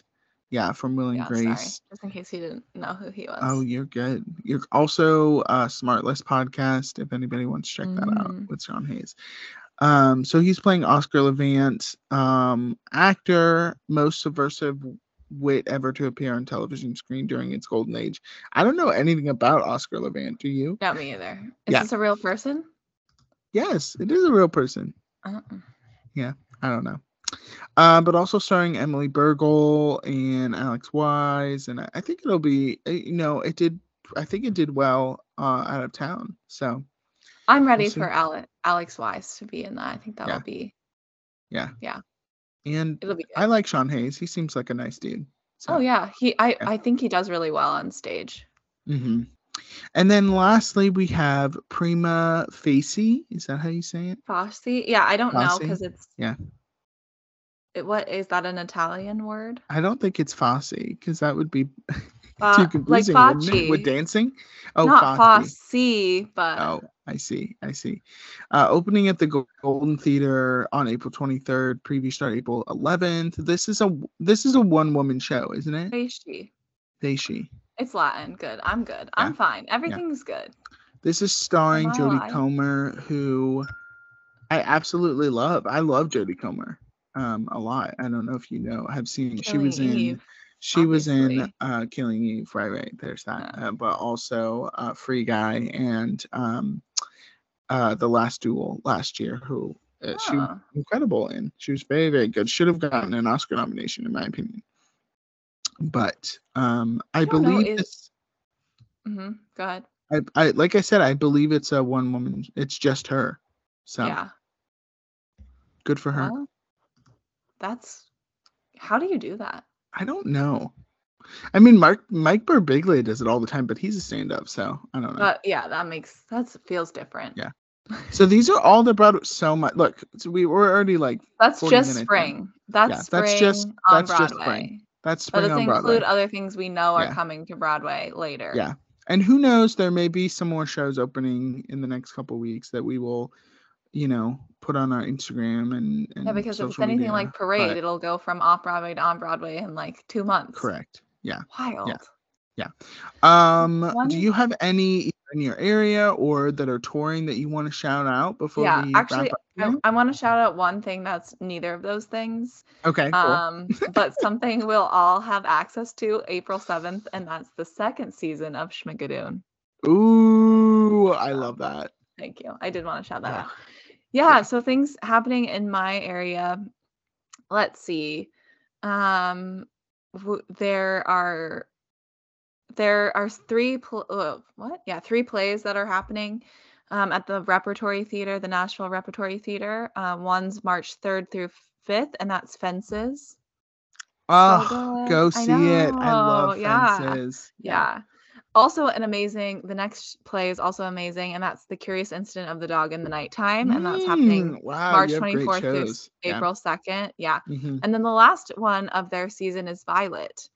Yeah, from Will and Grace. Sorry. Just in case you didn't know who he was. Oh, you're good. You're also Smartless podcast, if anybody wants to check that out, with Sean Hayes. So he's playing Oscar LeVant, actor, most subversive wit ever to appear on television screen during its golden age. I don't know anything about Oscar LeVant, do you? Not me either. Is this a real person? Yes, it is a real person. Yeah, I don't know. But also starring Emily Burgle and Alex Wise, and I think it'll be, it did well out of town. So I'm ready for Alex Wise to be in that. I think that'll be. Yeah. Yeah. And I like Sean Hayes. He seems like a nice dude. So. Oh, yeah. I think he does really well on stage. Mm-hmm. And then lastly, we have Prima Facie. Is that how you say it? Fasci? Yeah, I don't know because it's... Yeah. What is that, an Italian word? I don't think it's Fasci because that would be too confusing, like Facci. With dancing. Oh, not Fasci, but... Oh, I see. Opening at the Golden Theater on April 23rd. Preview start April 11th. This is a one-woman show, isn't it? Facie. It's Latin. Good. I'm good. Yeah. I'm fine. Everything's good. This is starring Jodie Comer, who I absolutely love. I love Jodie Comer a lot. I don't know if you know. I've seen she was in Killing Eve. Right. There's that. Yeah. But also Free Guy and The Last Duel last year, who she was incredible in. She was very, very good. Should have gotten an Oscar nomination, in my opinion. But I believe it's. Mm-hmm. Go ahead. I like I said, I believe it's a one woman. It's just her. So yeah. Good for her. Well, how do you do that? I don't know. I mean, Mike Birbiglia does it all the time, but he's a stand-up, so I don't know. But yeah, that feels different. Yeah. So these are all that brought so much. Look, so we were already like. That's just spring. That's just spring. That's spring on Broadway. That doesn't include other things we know are coming to Broadway later. Yeah. And who knows, there may be some more shows opening in the next couple of weeks that we will, put on our Instagram and because if it's anything media, like Parade, it'll go from off-Broadway to on-Broadway in like 2 months. Correct. Yeah. Wild. Yeah. Do you have any in your area or that are touring that you want to shout out before we wrap up? I want to shout out one thing that's neither of those things. Okay, cool. But something we'll all have access to April 7th, and that's the second season of Schmigadoon. Ooh, I love that. Thank you. I did want to shout that out. Yeah, so things happening in my area. Let's see. There are three plays that are happening at the Repertory Theater, the Nashville Repertory Theater. One's March 3rd through 5th, and that's Fences. Oh, go see it. I love Fences. Yeah. Also the next play is also amazing, and that's The Curious Incident of the Dog in the Nighttime, and that's happening March 24th through April 2nd. Yeah. Mm-hmm. And then the last one of their season is Violet.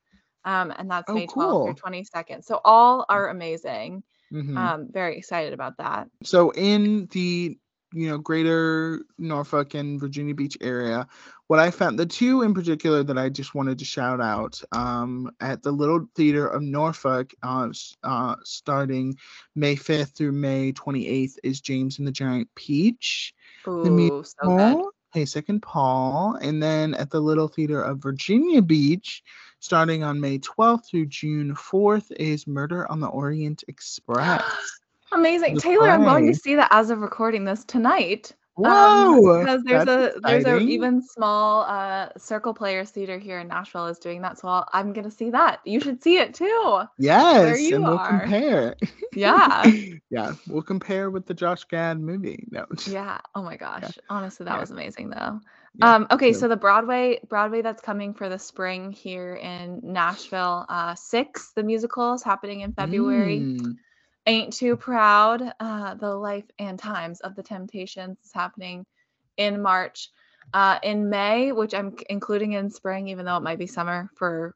And that's May 12th through 22nd. So all are amazing. Mm-hmm. Very excited about that. So in the greater Norfolk and Virginia Beach area, what I found, the two in particular that I just wanted to shout out, at the Little Theater of Norfolk, starting May 5th through May 28th is James and the Giant Peach. Ooh, so good. Hey, Second Paul. And then at the Little Theater of Virginia Beach, starting on May 12th through June 4th is Murder on the Orient Express. Amazing. Taylor, I'm going to see that as of recording this tonight. Whoa! Because there's an even small Circle Players Theater here in Nashville is doing that, so I'm going to see that. You should see it too. Yes, and we'll compare. Yeah. Yeah, we'll compare with the Josh Gad movie. No. Yeah, oh my gosh. Yeah. Honestly, that was amazing though. Yeah. So the Broadway that's coming for the spring here in Nashville, Six, the musical, is happening in February. Ain't Too Proud, The Life and Times of the Temptations, is happening in March. In May, which I'm including in spring, even though it might be summer for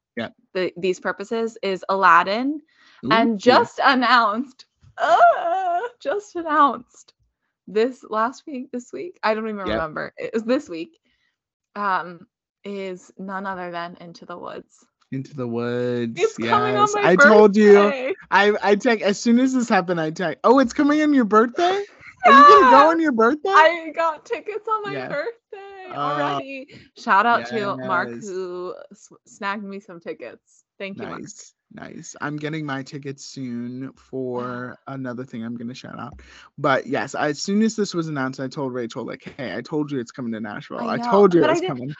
these purposes, is Aladdin. Ooh, and just announced this week. I don't even remember. It was this week. Is none other than Into the Woods. Into the Woods. It's coming on my birthday. I told you. I text as soon as this happened. I text. Oh, it's coming on your birthday. Yeah. Are you gonna go on your birthday? I got tickets on my birthday already. Shout out to Mark who snagged me some tickets. Thank you, Mark. Nice. I'm getting my tickets soon for another thing I'm gonna shout out. But yes, as soon as this was announced, I told Rachel, like, hey, I told you it's coming to Nashville. I told you it was coming.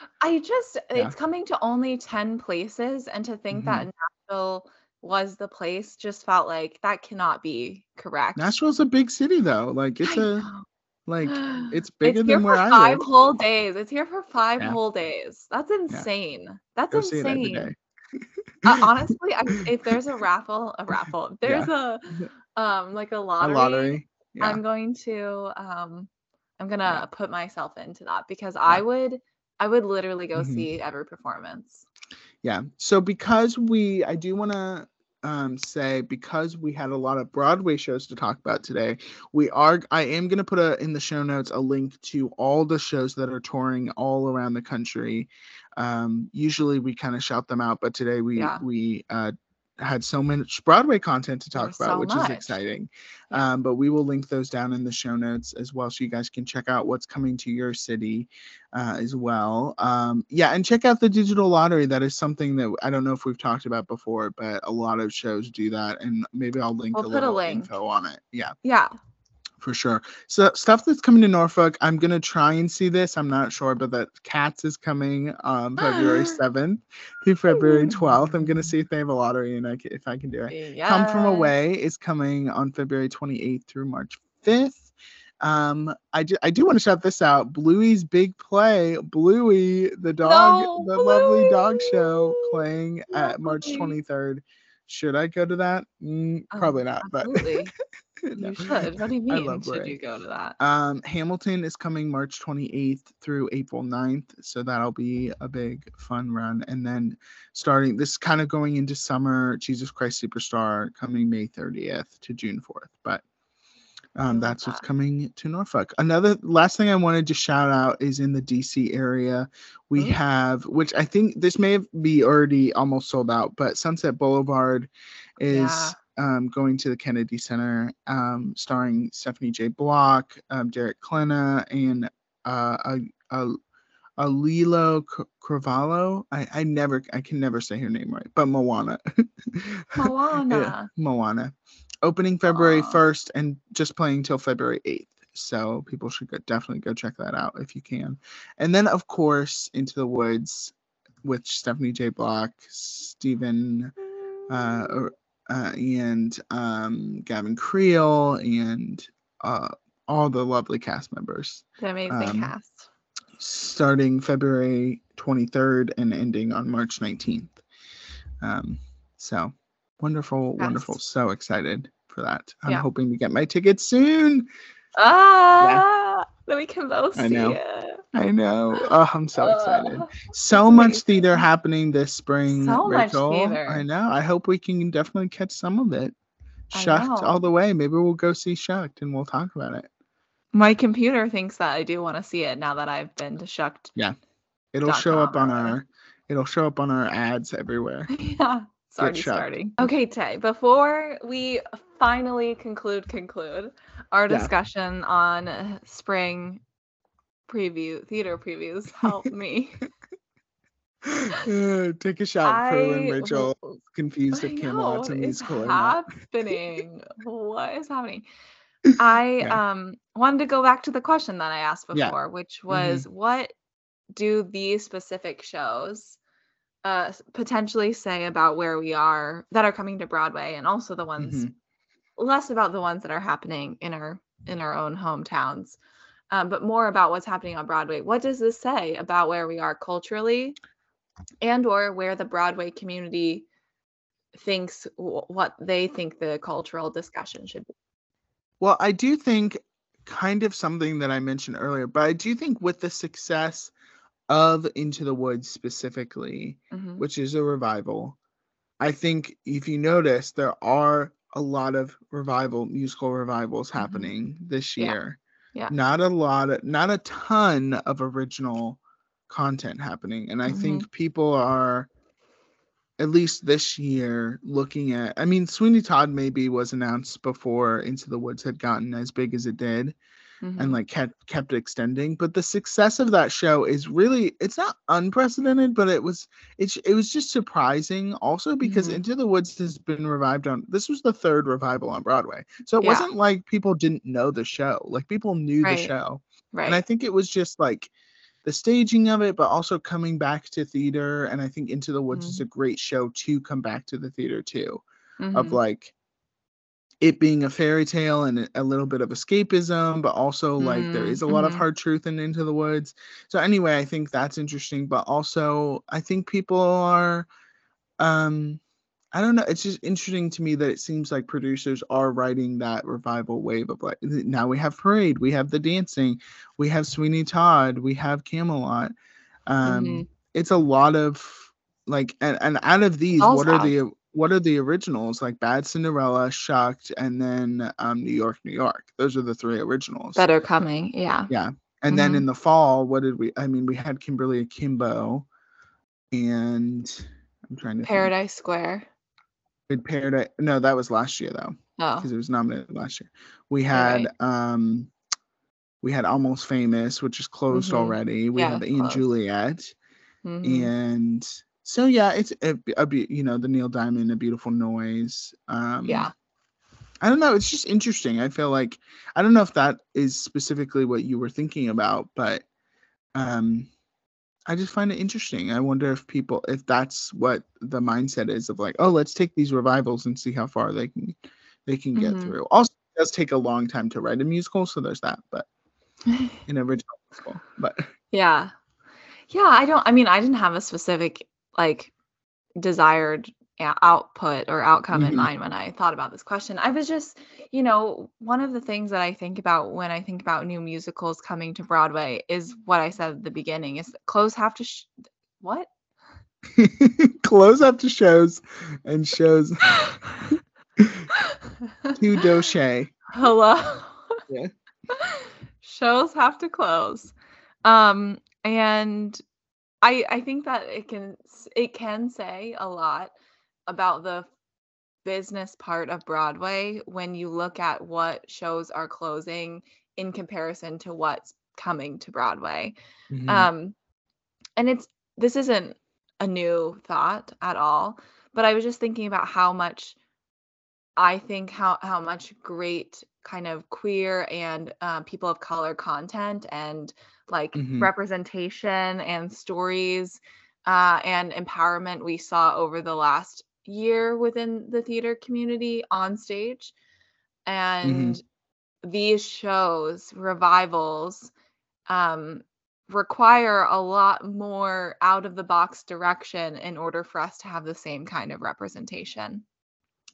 It's coming to only 10 places, and to think that Nashville was the place just felt like that cannot be correct. Nashville's a big city though. Like it's Like, it's bigger than where I live. It's here for 5 whole days. It's here for 5 whole days. That's insane. Yeah. That's Go insane. See it every day. Honestly, if there's a raffle, there's a lottery. A lottery. Yeah. I'm gonna put myself into that because I would literally go see every performance. Yeah. So I do want to say, because we had a lot of Broadway shows to talk about today, I am going to put in the show notes a link to all the shows that are touring all around the country. Usually we kind of shout them out, but today we had so much Broadway content to talk about, which is exciting. But we will link those down in the show notes as well, so you guys can check out what's coming to your city as well. And check out the digital lottery. That is something that I don't know if we've talked about before, but a lot of shows do that, and maybe I'll link info on it. Yeah. Yeah. For sure. So stuff that's coming to Norfolk, I'm going to try and see this. I'm not sure, but that Cats is coming February 7th to February 12th. I'm going to see if they have a lottery and if I can do it. Yes. Come From Away is coming on February 28th through March 5th. I do want to shout this out. Bluey's Big Play, Bluey, the dog, lovely dog show playing at March 23rd. Should I go to that? Probably not, absolutely. But no. You should. What do you mean? Should you go to that? Hamilton is coming March 28th through April 9th. So that'll be a big fun run. And then starting this kind of going into summer, Jesus Christ Superstar coming May 30th to June 4th. But that's what's coming to Norfolk. Another last thing I wanted to shout out is in the DC area, we have, which I think this may be already almost sold out, but Sunset Boulevard is going to the Kennedy Center, starring Stephanie J. Block, Derek Klena, and Alilo Carvalho. I can never say her name right, but Moana. Moana. Opening February 1st and just playing till February 8th. So people should definitely go check that out if you can. And then, of course, Into the Woods with Stephanie J. Block, Stephen, and Gavin Creel, and all the lovely cast members. The amazing cast. Starting February 23rd and ending on March 19th. So wonderful, wonderful. So excited for that. I'm hoping to get my ticket soon. Then we can both see it. I know. Oh, I'm so excited. So much theater happening this spring, so Rachel. Much theater. I know. I hope we can definitely catch some of it. Shucked all the way. Maybe we'll go see Shucked and we'll talk about it. My computer thinks that I do want to see it now that I've been to Shucked. Yeah. It'll show up on our ads everywhere. Yeah. It's already starting. Okay, Tay, before we finally conclude our discussion on spring theater previews, help me. Take a shot for when Rachel is confused if Camelot's a musical or not. What is happening? I wanted to go back to the question that I asked before, which was what do these specific shows potentially say about where we are that are coming to Broadway, and also the ones less about the ones that are happening in our own hometowns, but more about what's happening on Broadway. What does this say about where we are culturally, and or where the Broadway community thinks what they think the cultural discussion should be? Well, I do think kind of something that I mentioned earlier, but I do think with the success of Into the Woods specifically, which is a revival, I think if you notice, there are a lot of musical revivals happening this year. Yeah. Not a ton of original content happening. And I think people are, at least this year, looking at, I mean, Sweeney Todd maybe was announced before Into the Woods had gotten as big as it did. And like kept extending, but the success of that show is really, it's not unprecedented, but it was just surprising also because Into the Woods has been revived on, this was the 3rd revival on Broadway, so it wasn't like people didn't know the show, like people knew the show, and I think it was just like the staging of it, but also coming back to theater. And I think Into the Woods is a great show to come back to the theater too, of like it being a fairy tale and a little bit of escapism, but also like there is a lot of hard truth in Into the Woods. So anyway, I think that's interesting, but also I think people are, I don't know. It's just interesting to me that it seems like producers are writing that revival wave of like, now we have Parade, we have The Dancing, we have Sweeney Todd, we have Camelot. It's a lot of like, and out of these, what are the originals? Like Bad Cinderella, Shucked, and then New York, New York. Those are the three originals that are coming. Yeah. Yeah. And then in the fall, what did we, I mean, we had Kimberly Akimbo and I'm trying to Paradise Square. Paradise. No, that was last year though. Oh, because it was nominated last year. We had Almost Famous, which is closed already. We have Anne Juliet, and so yeah, it's the Neil Diamond, A Beautiful Noise. I don't know. It's just interesting. I feel like I don't know if that is specifically what you were thinking about, but I just find it interesting. I wonder if that's what the mindset is of like, oh, let's take these revivals and see how far they can get through. Also, it does take a long time to write a musical, so there's that, but an original musical. But yeah, I didn't have a specific like desired output or outcome in mind when I thought about this question. I was just, one of the things that I think about when I think about new musicals coming to Broadway is what I said at the beginning is that clothes have to what? Clothes have to shows and shows to doche. Hello. Yeah. Shows have to close. And I think that it can say a lot about the business part of Broadway when you look at what shows are closing in comparison to what's coming to Broadway. And this isn't a new thought at all, but I was just thinking about how much I think how much great kind of queer and people of color content and like representation and stories and empowerment we saw over the last year within the theater community on stage. And these shows, revivals, require a lot more out of the box direction in order for us to have the same kind of representation.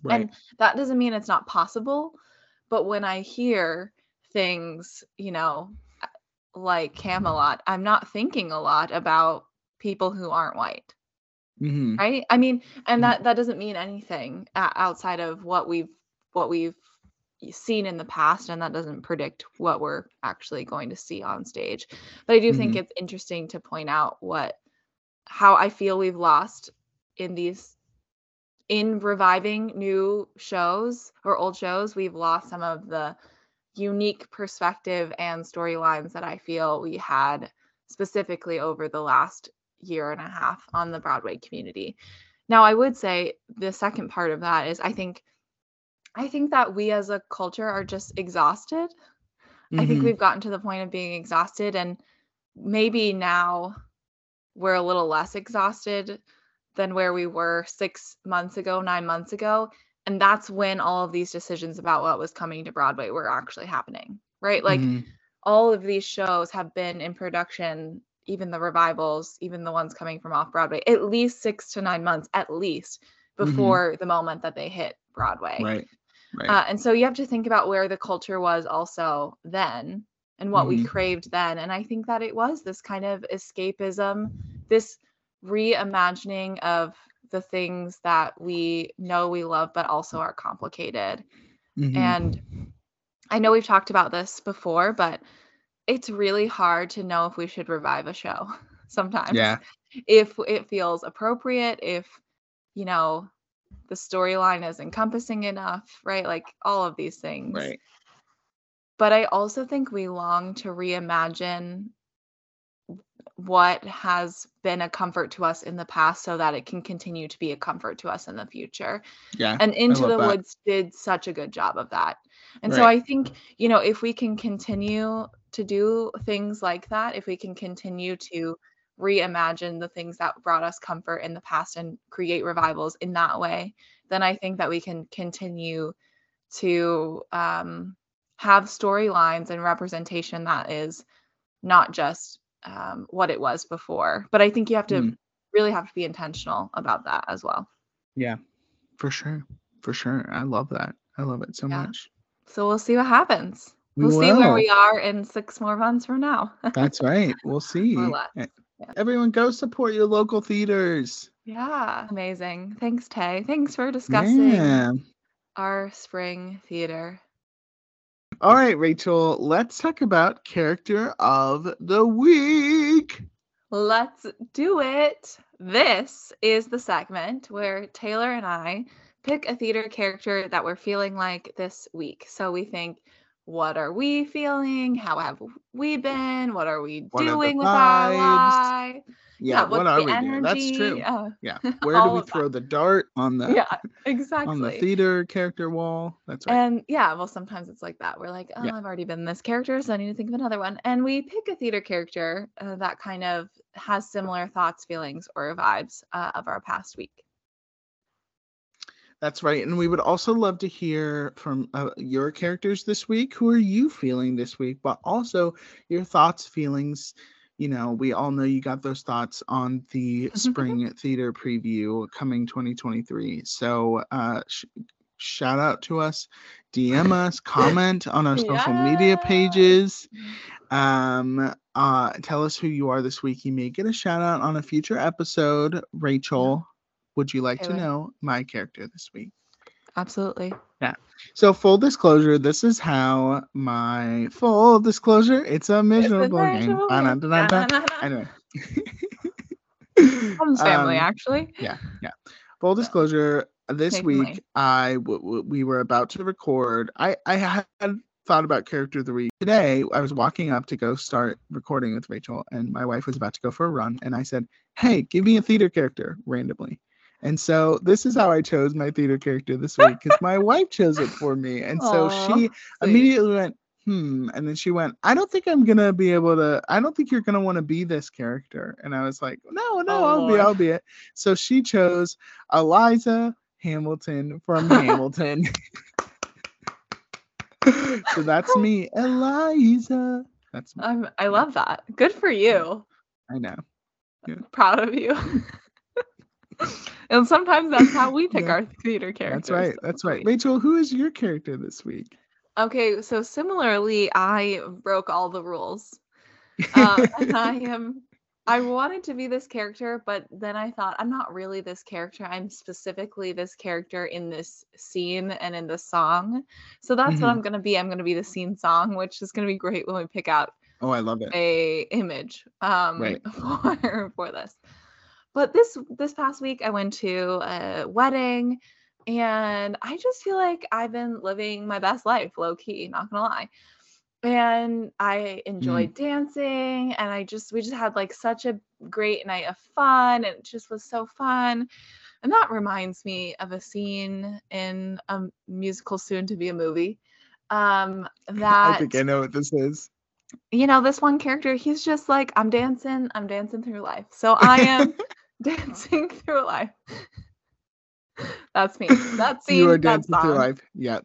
Right. And that doesn't mean it's not possible, but when I hear things, like Camelot, I'm not thinking a lot about people who aren't white. Right? I mean, and that doesn't mean anything outside of what we've seen in the past, and that doesn't predict what we're actually going to see on stage. But I do think it's interesting to point out how I feel we've lost in reviving new shows or old shows, we've lost some of the unique perspective and storylines that I feel we had specifically over the last year and a half on the Broadway community. Now, I would say the second part of that is I think that we as a culture are just exhausted. I think we've gotten to the point of being exhausted, and maybe now we're a little less exhausted than where we were 6 months ago, 9 months ago. And that's when all of these decisions about what was coming to Broadway were actually happening, right? Like all of these shows have been in production, even the revivals, even the ones coming from off Broadway, at least 6 to 9 months, at least before the moment that they hit Broadway. Right. And so you have to think about where the culture was also then and what we craved then. And I think that it was this kind of escapism, this reimagining of the things that we know we love but also are complicated. And I know we've talked about this before, but it's really hard to know if we should revive a show sometimes. Yeah. If it feels appropriate, if the storyline is encompassing enough, right? Like all of these things. Right. But I also think we long to reimagine what has been a comfort to us in the past so that it can continue to be a comfort to us in the future. Yeah. And Into the Woods did such a good job of that. And so I think, if we can continue to do things like that, if we can continue to reimagine the things that brought us comfort in the past and create revivals in that way, then I think that we can continue to have storylines and representation that is not just what it was before. But I think you have to really have to be intentional about that as well. Yeah, for sure. For sure. I love that. I love it so much. So we'll see what happens. We'll see where we are in 6 more months from now. That's right. We'll see. Everyone go support your local theaters. Yeah. Amazing. Thanks, Tay. Thanks for discussing our spring theater. All right, Rachel, let's talk about character of the week. Let's do it. This is the segment where Taylor and I pick a theater character that we're feeling like this week. So we think, what are we feeling? How have we been? What are we doing with our lives? Yeah, what are we doing? That's true. Yeah. Where do we throw the dart on the exactly on the theater character wall? That's right. And yeah, well, sometimes it's like that. We're like, oh, I've already been this character, so I need to think of another one. And we pick a theater character that kind of has similar thoughts, feelings, or vibes of our past week. That's right. And we would also love to hear from your characters this week. Who are you feeling this week? But also your thoughts, feelings. You know, we all know you got those thoughts on the spring theater preview coming 2023. So shout out to us, DM us, comment on our social media pages. Tell us who you are this week. You may get a shout out on a future episode. Rachel, would you like to know my character this week? Absolutely. Yeah. So full disclosure, this is how my full disclosure, it's a miserable game. Anyway. Tom's family, actually. Yeah. Full disclosure, this week we were about to record. I had thought about character of the week. Today, I was walking up to go start recording with Rachel, and my wife was about to go for a run, and I said, hey, give me a theater character randomly. And so this is how I chose my theater character this week, because my wife chose it for me. And so she immediately went, And then she went, I don't think you're going to want to be this character. And I was like, no, I'll be it. So she chose Eliza Hamilton from Hamilton. So that's me, Eliza. That's me. I love that. Good for you. I know. Yeah. I'm proud of you. And sometimes that's how we pick our theater characters. That's right. Rachel, who is your character this week? Okay, so similarly, I broke all the rules. And I wanted to be this character, but then I thought, I'm not really this character. I'm specifically this character in this scene and in this song. So that's what I'm going to be. I'm going to be the scene song, which is going to be great when we pick out I love it. A image for this. But this past week, I went to a wedding, and I just feel like I've been living my best life, low key, not gonna lie. And I enjoyed dancing, and we just had like such a great night of fun, and it just was so fun. And that reminds me of a scene in a musical, soon to be a movie. I think I know what this is. You know, this one character, he's just like, I'm dancing through life. So I am dancing through life. That's me. That scene. You are dancing through life. Yeah.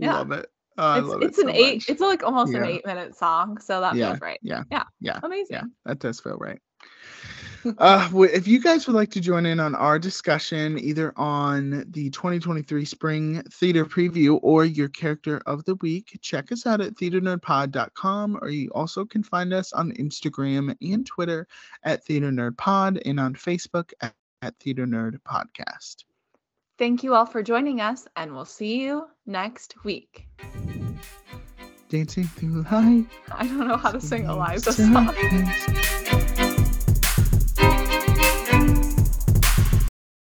Love it. I love it. It's so much. It's like almost an 8-minute song. So that feels right. Yeah. Amazing. Yeah, that does feel right. If you guys would like to join in on our discussion, either on the 2023 spring theater preview or your character of the week, check us out at TheaterNerdPod.com, or you also can find us on Instagram and Twitter at TheaterNerdPod, and on Facebook at TheaterNerdPodcast. Thank you all for joining us, and we'll see you next week. Dancing through life. I don't know how to sing a live song.